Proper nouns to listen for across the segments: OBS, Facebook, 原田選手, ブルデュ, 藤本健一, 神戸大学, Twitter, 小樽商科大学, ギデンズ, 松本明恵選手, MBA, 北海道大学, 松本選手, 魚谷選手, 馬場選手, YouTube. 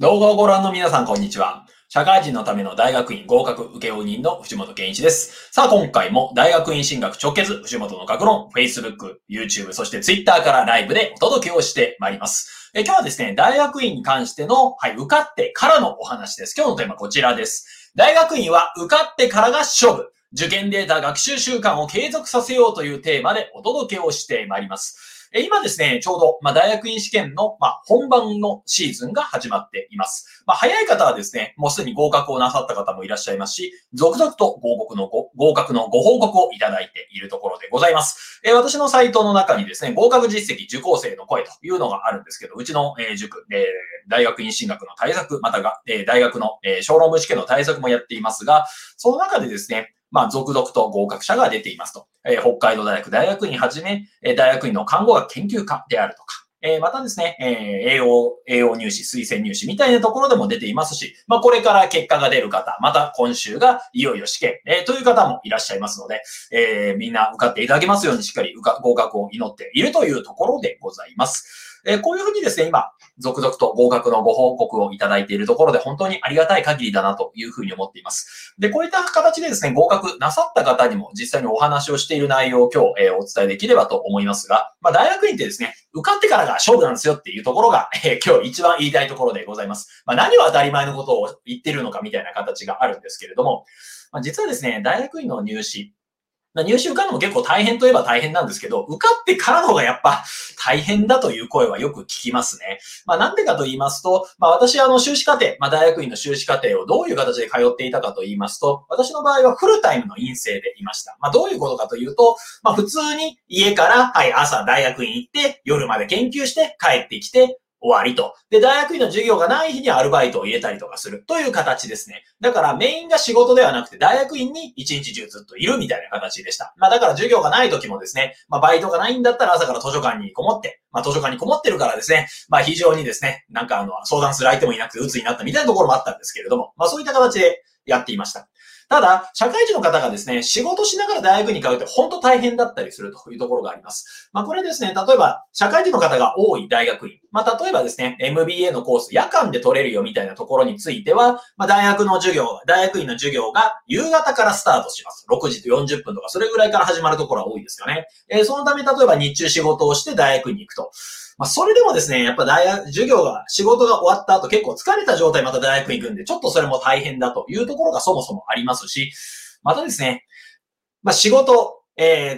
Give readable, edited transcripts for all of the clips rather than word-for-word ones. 動画をご覧の皆さん、こんにちは。社会人のための大学院合格請負人の藤本健一です。さあ、今回も大学院進学直結藤本の学論、Facebook、YouTube、そして Twitter からライブでお届けをしてまいります。今日はですね、大学院に関しての、受かってからのお話です。今日のテーマはこちらです。大学院は受かってからが勝負。受験データ学習習慣を継続させようというテーマでお届けをしてまいります。今ですね、ちょうど、大学院試験の、本番のシーズンが始まっています。早い方はですね、もうすでに合格をなさった方もいらっしゃいますし、続々と合格のご報告をいただいているところでございます。私のサイトの中にですね、合格実績受講生の声というのがあるんですけど、うちの塾、大学院進学の対策、またが、大学の小論文試験の対策もやっていますが、その中でですね、続々と合格者が出ていますと。北海道大学大学院はじめ、大学院の看護学研究科であるとか、またですね、栄養入試、推薦入試みたいなところでも出ていますし、これから結果が出る方、また今週がいよいよ試験、という方もいらっしゃいますので、みんな受かっていただけますようにしっかり合格を祈っているというところでございます。こういうふうにですね、今、続々と合格のご報告をいただいているところで、本当にありがたい限りだなというふうに思っています。で、こういった形でですね、合格なさった方にも実際にお話をしている内容を今日、お伝えできればと思いますが、大学院ってですね、受かってからが勝負なんですよっていうところが、今日一番言いたいところでございます。何を当たり前のことを言ってるのかみたいな形があるんですけれども、実はですね、大学院の入試受かるのも結構大変といえば大変なんですけど、受かってからの方がやっぱ大変だという声はよく聞きますね。なんでかと言いますと、私修士課程、大学院の修士課程をどういう形で通っていたかと言いますと、私の場合はフルタイムの院生でいました。どういうことかというと、普通に家から、朝大学院行って、夜まで研究して帰ってきて、終わりと。で、大学院の授業がない日にアルバイトを入れたりとかするという形ですね。だからメインが仕事ではなくて大学院に一日中ずっといるみたいな形でした。だから授業がない時もですね、バイトがないんだったら朝から図書館にこもって、図書館にこもってるからですね、非常にですね、なんか相談する相手もいなくて鬱になったみたいなところもあったんですけれども、そういった形でやっていました。ただ、社会人の方がですね、仕事しながら大学に通うって本当大変だったりするというところがあります。これですね、例えば、社会人の方が多い大学院。例えばですね、MBA のコース、夜間で取れるよみたいなところについては、大学院の授業が夕方からスタートします。6時と40分とか、それぐらいから始まるところは多いですかね。そのため、例えば日中仕事をして大学院に行くと。それでもですね、やっぱ仕事が終わった後結構疲れた状態また大学に行くんで、ちょっとそれも大変だというところがそもそもありますし、またですね、仕事、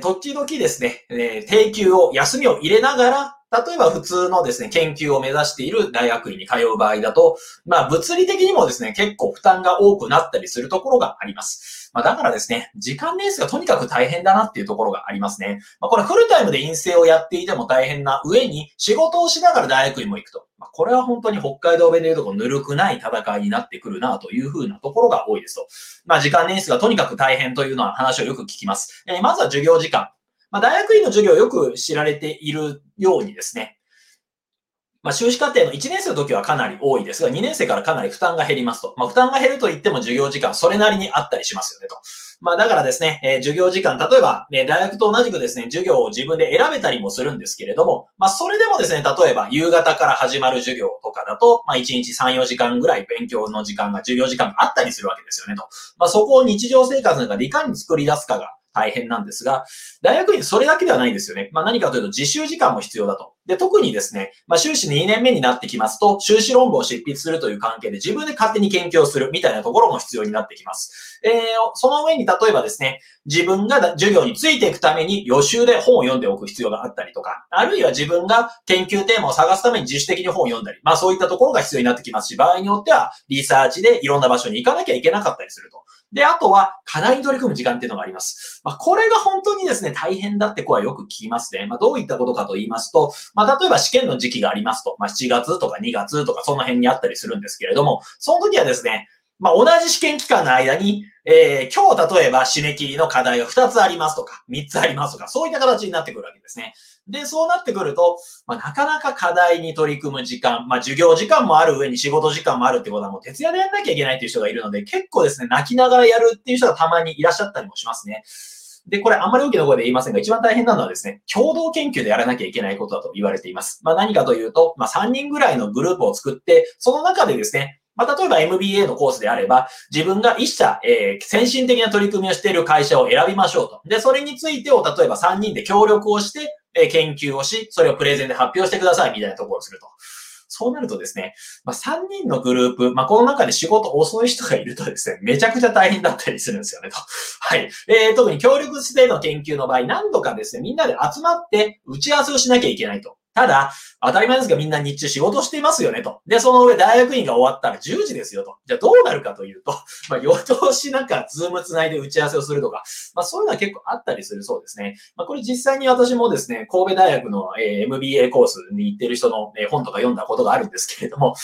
時々ですね、休みを入れながら、例えば普通のですね、研究を目指している大学院に通う場合だと、物理的にもですね、結構負担が多くなったりするところがあります。だからですね、時間捻出がとにかく大変だなっていうところがありますね。これフルタイムで院生をやっていても大変な上に、仕事をしながら大学院も行くと。これは本当に北海道弁でいうとぬるくない戦いになってくるなというふうなところが多いですと。時間捻出がとにかく大変というのは話をよく聞きます。まずは授業時間。大学院の授業よく知られているようにですね、修士課程の1年生の時はかなり多いですが、2年生からかなり負担が減りますと。負担が減ると言っても授業時間それなりにあったりしますよねと。だからですね、授業時間、例えば、大学と同じくですね、授業を自分で選べたりもするんですけれども、それでもですね、例えば、夕方から始まる授業とかだと、1日3、4時間ぐらい勉強の時間が、授業時間があったりするわけですよねと。そこを日常生活の中でいかに作り出すかが、大変なんですが、大学院それだけではないんですよね。何かというと自習時間も必要だと。で、特にですね、修士2年目になってきますと、修士論文を執筆するという関係で自分で勝手に研究をするみたいなところも必要になってきます。その上に例えばですね、自分が授業についていくために予習で本を読んでおく必要があったりとか、あるいは自分が研究テーマを探すために自主的に本を読んだり、そういったところが必要になってきますし、場合によってはリサーチでいろんな場所に行かなきゃいけなかったりすると。で、あとは課題に取り組む時間っていうのがあります。これが本当にですね、大変だって声はよく聞きますね。どういったことかと言いますと、例えば試験の時期がありますと、7月とか2月とかその辺にあったりするんですけれども、その時はですね、同じ試験期間の間に、今日例えば締め切りの課題が2つありますとか、3つありますとか、そういった形になってくるわけですね。で、そうなってくると、なかなか課題に取り組む時間、授業時間もある上に仕事時間もあるってことはもう徹夜でやんなきゃいけないっていう人がいるので、結構ですね、泣きながらやるっていう人がたまにいらっしゃったりもしますね。で、これあんまり大きな声で言いませんが、一番大変なのはですね、共同研究でやらなきゃいけないことだと言われています。まあ何かというと、まあ3人ぐらいのグループを作って、その中でですね、まあ、例えば MBA のコースであれば、自分が一社、先進的な取り組みをしている会社を選びましょうと。で、それについてを例えば3人で協力をして、研究をし、それをプレゼンで発表してくださいみたいなところをすると。そうなるとですね、まあ、3人のグループ、まあ、この中で仕事遅い人がいるとですね、めちゃくちゃ大変だったりするんですよねと。はい。特に協力しての研究の場合、何度かですね、みんなで集まって打ち合わせをしなきゃいけないと。ただ、当たり前ですがみんな日中仕事していますよねと。で、その上大学院が終わったら10時ですよと。じゃあどうなるかというと、まあ、夜通しなんかズームつないで打ち合わせをするとか、まあそういうのは結構あったりするそうですね。まあこれ実際に私もですね、神戸大学の MBA コースに行ってる人の本とか読んだことがあるんですけれども、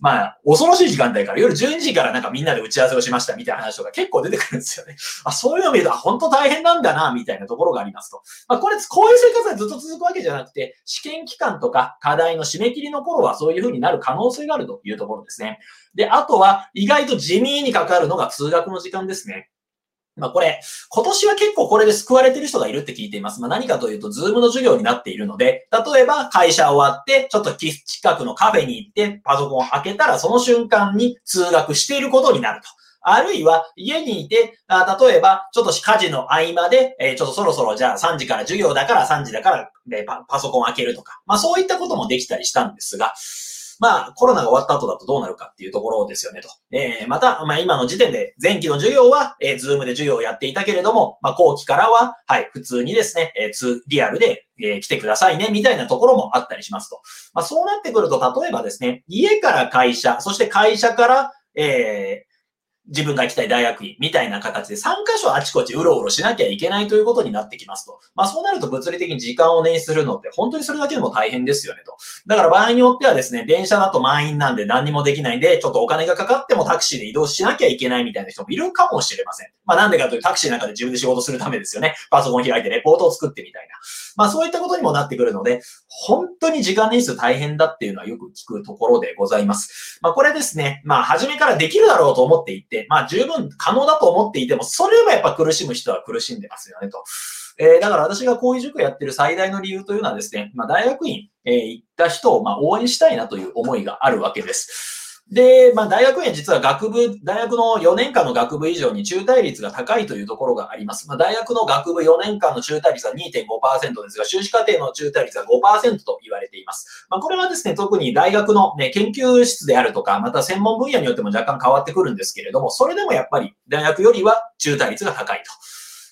まあ恐ろしい時間帯から夜12時からなんかみんなで打ち合わせをしましたみたいな話とか結構出てくるんですよね。あ、そういうのを見ると、あ、本当大変なんだな、みたいなところがありますと。まあこれ、こういう生活がずっと続くわけじゃなくて、試験期間とか課題の締め切りの頃はそういう風になる可能性があるというところですね。で、あとは意外と地味にかかるのが通学の時間ですね。まあこれ、今年は結構これで救われてる人がいるって聞いています。まあ何かというと、ズームの授業になっているので、例えば会社終わって、ちょっと近くのカフェに行ってパソコンを開けたら、その瞬間に通学していることになると。あるいは家にいて、例えばちょっと家事の合間で、ちょっとそろそろじゃあ3時から授業だから3時だから、パソコン開けるとか、まあそういったこともできたりしたんですが、まあコロナが終わった後だとどうなるかっていうところですよねと。また、まあ今の時点で前期の授業は、ズームで授業をやっていたけれども、まあ後期からは、はい、普通にですね、リアルで、来てくださいね、みたいなところもあったりしますと。まあそうなってくると、例えばですね、家から会社、そして会社から、自分が行きたい大学院みたいな形で3カ所あちこちうろうろしなきゃいけないということになってきますと。まあそうなると物理的に時間を捻出するのって本当にそれだけでも大変ですよねと。だから場合によってはですね、電車だと満員なんで何にもできないんで、ちょっとお金がかかってもタクシーで移動しなきゃいけないみたいな人もいるかもしれません。まあなんでかというとタクシーの中で自分で仕事するためですよね。パソコン開いてレポートを作ってみたいな。まあそういったことにもなってくるので、本当に時間捻出大変だっていうのはよく聞くところでございます。まあこれですね、まあ初めからできるだろうと思っていて、まあ十分可能だと思っていても、それでもやっぱ苦しむ人は苦しんでますよねと。だから私がこういう塾をやってる最大の理由というのはですね、まあ大学院、行った人をまあ応援したいなという思いがあるわけです。で、まあ大学院実は大学の4年間の学部以上に中退率が高いというところがあります。まあ大学の学部4年間の中退率は 2.5% ですが、修士課程の中退率は 5% と言われています。まあこれはですね、特に大学の、ね、研究室であるとか、また専門分野によっても若干変わってくるんですけれども、それでもやっぱり大学よりは中退率が高い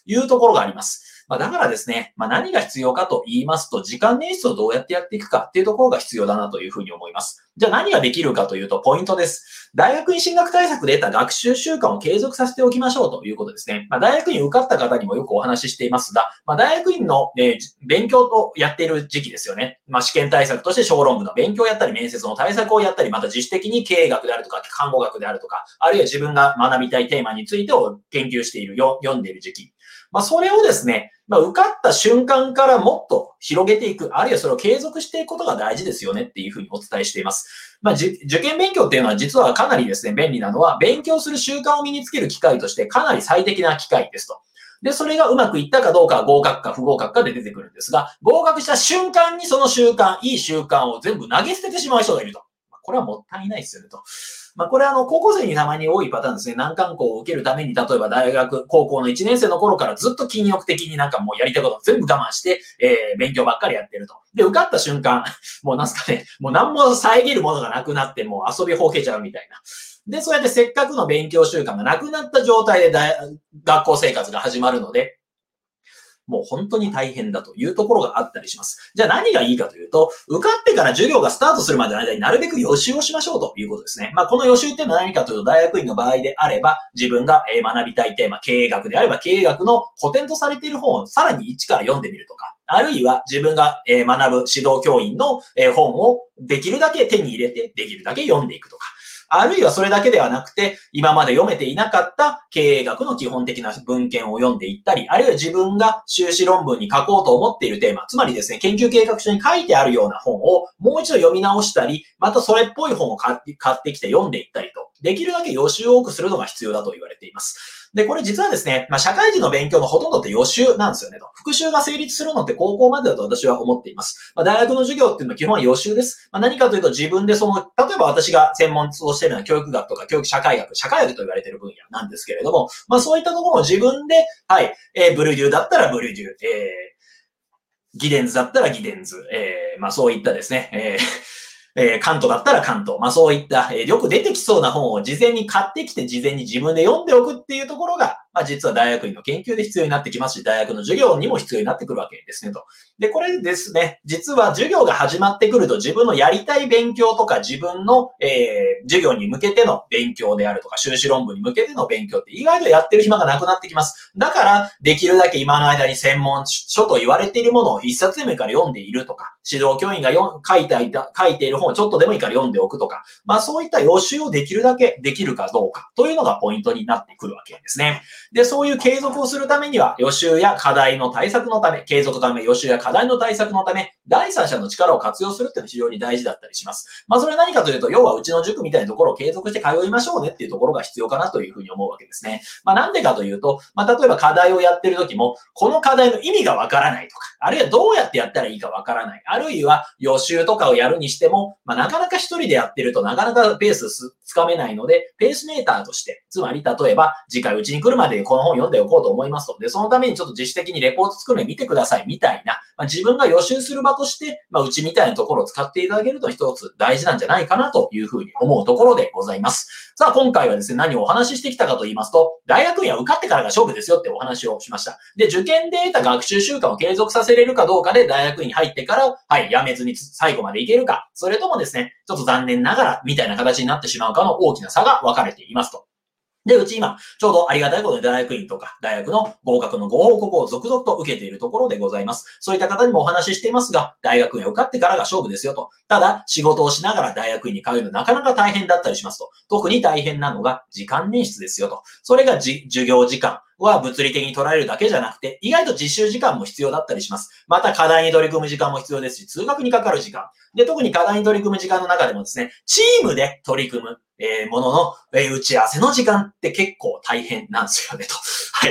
というところがあります。まあだからですね、まあ何が必要かと言いますと、時間捻出をどうやってやっていくかっていうところが必要だなというふうに思います。じゃあ何ができるかというと、ポイントです。大学院進学対策で得た学習習慣を継続させておきましょうということですね。まあ大学院受かった方にもよくお話ししていますが、まあ大学院の、勉強をやっている時期ですよね。まあ試験対策として小論文の勉強をやったり、面接の対策をやったり、また自主的に経営学であるとか、看護学であるとか、あるいは自分が学びたいテーマについてを研究している、読んでいる時期。まあそれをですね、まあ受かった瞬間からもっと広げていく、あるいはそれを継続していくことが大事ですよねっていうふうにお伝えしています。まあ受験勉強っていうのは実はかなりですね、便利なのは勉強する習慣を身につける機会としてかなり最適な機会ですと。で、それがうまくいったかどうか、合格か不合格かで出てくるんですが、合格した瞬間にその習慣、いい習慣を全部投げ捨ててしまう人がいると。これはもったいないですよねと。まあこれは高校生にたまに多いパターンですね。難関校を受けるために、例えば高校の1年生の頃からずっと禁欲的になんかもうやりたいことを全部我慢して、勉強ばっかりやってると。で、受かった瞬間、もうなんすかね、もう何も遮るものがなくなって、もう遊びほうけちゃうみたいな。で、そうやってせっかくの勉強習慣がなくなった状態で学校生活が始まるので、もう本当に大変だというところがあったりします。じゃあ何がいいかというと、受かってから授業がスタートするまでの間になるべく予習をしましょうということですね。まあこの予習っていうのは何かというと、大学院の場合であれば、自分が学びたいテーマ、経営学であれば経営学の古典とされている本をさらに一から読んでみるとか、あるいは自分が学ぶ指導教員の本をできるだけ手に入れて、できるだけ読んでいくとか、あるいはそれだけではなくて、今まで読めていなかった経営学の基本的な文献を読んでいったり、あるいは自分が修士論文に書こうと思っているテーマ、つまりですね、研究計画書に書いてあるような本をもう一度読み直したり、またそれっぽい本を買ってきて読んでいったりと、できるだけ予習を多くするのが必要だと言われています。で、これ実はですね、まあ、社会人の勉強のほとんどって予習なんですよねと。復習が成立するのって高校までだと私は思っています。まあ、大学の授業っていうのは基本は予習です。まあ、何かというと自分でその、例えば私が専門をしているのは教育学とか教育社会学と言われている分野なんですけれども、まあ、そういったところを自分で、はい、ブルデュだったらブルデュ、ギデンズだったらギデンズ、まあ、そういったですね、関東だったら関東。まあそういった、よく出てきそうな本を事前に買ってきて事前に自分で読んでおくっていうところが、まあ実は大学院の研究で必要になってきますし、大学の授業にも必要になってくるわけですねと。で、これですね、実は授業が始まってくると自分のやりたい勉強とか自分の、授業に向けての勉強であるとか、修士論文に向けての勉強って意外とやってる暇がなくなってきます。だから、できるだけ今の間に専門書と言われているものを一冊でもいいから読んでいるとか、指導教員が書いている本をちょっとでもいいから読んでおくとか、まあそういった予習をできるだけできるかどうかというのがポイントになってくるわけですね。で、そういう継続をするためには予習や課題の対策のため、継続のため、予習や課題の対策のため、第三者の力を活用するっていうのは非常に大事だったりします。まあそれは何かというと、要はうちの塾みたいなところを継続して通いましょうねっていうところが必要かなというふうに思うわけですね。まあなんでかというと、まあ例えば課題をやってる時も、この課題の意味がわからないとか、あるいはどうやってやったらいいかわからない、あるいは予習とかをやるにしても、まあ、なかなか一人でやってるとなかなかペースつかめないので、ペースメーターとして、つまり例えば次回うちに来るまでこの本読んでおこうと思いますので、そのためにちょっと自主的にレポート作るのに見てくださいみたいな、まあ、自分が予習する場として、まあ、うちみたいなところを使っていただけると一つ大事なんじゃないかなというふうに思うところでございます。さあ今回はですね、何をお話ししてきたかと言いますと、大学院は受かってからが勝負ですよってお話をしました。で、受験で得た学習習慣を継続させれるかどうかで大学院に入ってから、はい、やめずに最後までいけるか、それともですね、ちょっと残念ながらみたいな形になってしまうかの大きな差が分かれていますと。で、うち今、ちょうどありがたいことで大学院とか大学の合格のご報告を続々と受けているところでございます。そういった方にもお話ししていますが、大学院を受かってからが勝負ですよと。ただ、仕事をしながら大学院に通うのなかなか大変だったりしますと。特に大変なのが時間捻出ですよと。それが授業時間は物理的に取られるだけじゃなくて、意外と実習時間も必要だったりします。また課題に取り組む時間も必要ですし、通学にかかる時間。で、特に課題に取り組む時間の中でもですね、チームで取り組む。ものの、打ち合わせの時間って結構大変なんですよねと。は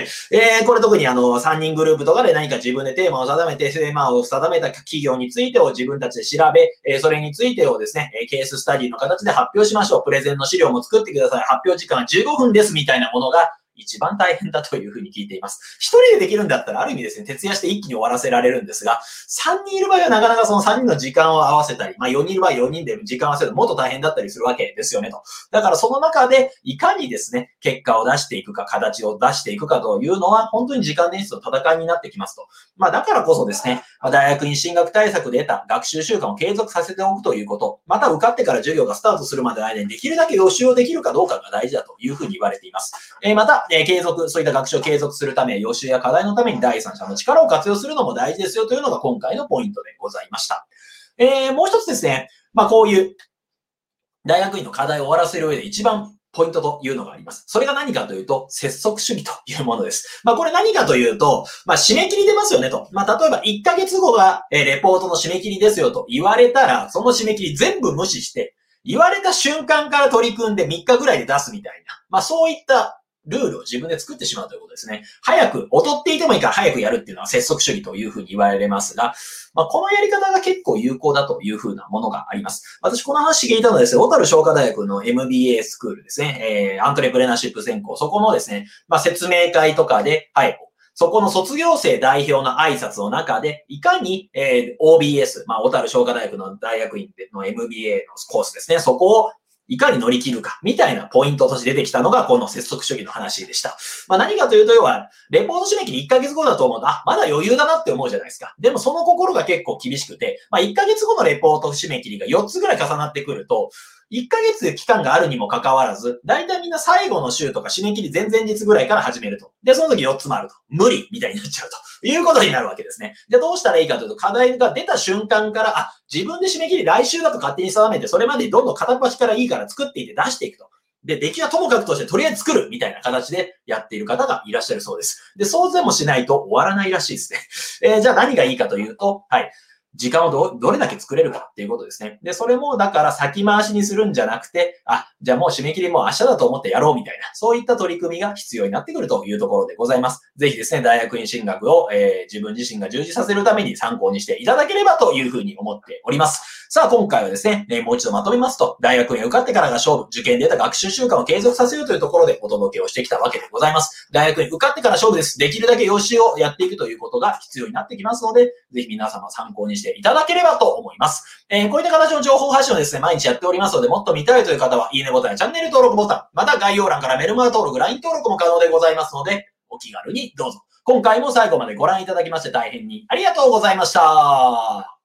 い。これ特に3人グループとかで何か自分でテーマを定めて、テーマを定めた企業についてを自分たちで調べ、それについてをですね、ケーススタディの形で発表しましょう。プレゼンの資料も作ってください。発表時間は15分ですみたいなものが、一番大変だというふうに聞いています。一人でできるんだったらある意味ですね、徹夜して一気に終わらせられるんですが、3人いる場合はなかなかその3人の時間を合わせたり、まあ4人いる場合は4人で時間を合わせるともっと大変だったりするわけですよねと。だからその中でいかにですね、結果を出していくか、形を出していくかというのは本当に時間捻出の戦いになってきますと。まあだからこそですね、大学院進学対策で得た学習習慣を継続させておくということ、また受かってから授業がスタートするまでの間にできるだけ予習をできるかどうかが大事だというふうに言われています。また、継続、そういった学習を継続するため、予習や課題のために第三者の力を活用するのも大事ですよというのが今回のポイントでございました。もう一つですね、まあこういう大学院の課題を終わらせる上で一番ポイントというのがあります。それが何かというと、節則主義というものです。まあこれ何かというと、まあ締め切り出ますよねと。まあ例えば1ヶ月後がレポートの締め切りですよと言われたら、その締め切り全部無視して、言われた瞬間から取り組んで3日ぐらいで出すみたいな、まあそういったルールを自分で作ってしまうということですね。早く、劣っていてもいいから早くやるっていうのは節則主義というふうに言われますが、まあ、このやり方が結構有効だというふうなものがあります。私この話聞いたのはですね、小樽商科大学の MBA スクールですね、アントレプレナーシップ専攻、そこのですね、まあ、説明会とかで、はい、そこの卒業生代表の挨拶の中で、いかに、OBS、まあ、小樽商科大学の大学院の MBA のコースですね、そこをいかに乗り切るか、みたいなポイントとして出てきたのが、この節則主義の話でした。まあ何かというと、要は、レポート締め切り1ヶ月後だと思うと、あ、まだ余裕だなって思うじゃないですか。でもその心が結構厳しくて、まあ1ヶ月後のレポート締め切りが4つぐらい重なってくると、1ヶ月期間があるにもかかわらず、だいたいみんな最後の週とか締め切り前々日ぐらいから始めると。で、その時4つもあると。無理みたいになっちゃうということになるわけですね。で、どうしたらいいかというと、課題が出た瞬間から、あ、自分で締め切り来週だと勝手に定めて、それまでどんどん片っ端からいいから作っていって出していくと。で、出来はともかくとしてとりあえず作るみたいな形でやっている方がいらっしゃるそうです。で、そうでもしないと終わらないらしいですね。じゃあ何がいいかというと、はい。時間を どれだけ作れるかっていうことですね。で、それもだから先回しにするんじゃなくて、あ、じゃあもう締め切りもう明日だと思ってやろうみたいな、そういった取り組みが必要になってくるというところでございます。ぜひですね、大学院進学を、自分自身が充実させるために参考にしていただければというふうに思っております。さあ、今回はですね、もう一度まとめますと、大学院を受かってからが勝負、受験で得た学習習慣を継続させるというところでお届けをしてきたわけでございます。大学院受かってから勝負です。できるだけ予習をやっていくということが必要になってきますので、ぜひ皆様参考にしていただければと思います。こういった形の情報発信をですね、毎日やっておりますので、もっと見たいという方は、いいねボタンやチャンネル登録ボタン、また概要欄からメルマガ登録、LINE 登録も可能でございますので、お気軽にどうぞ。今回も最後までご覧いただきまして大変にありがとうございました。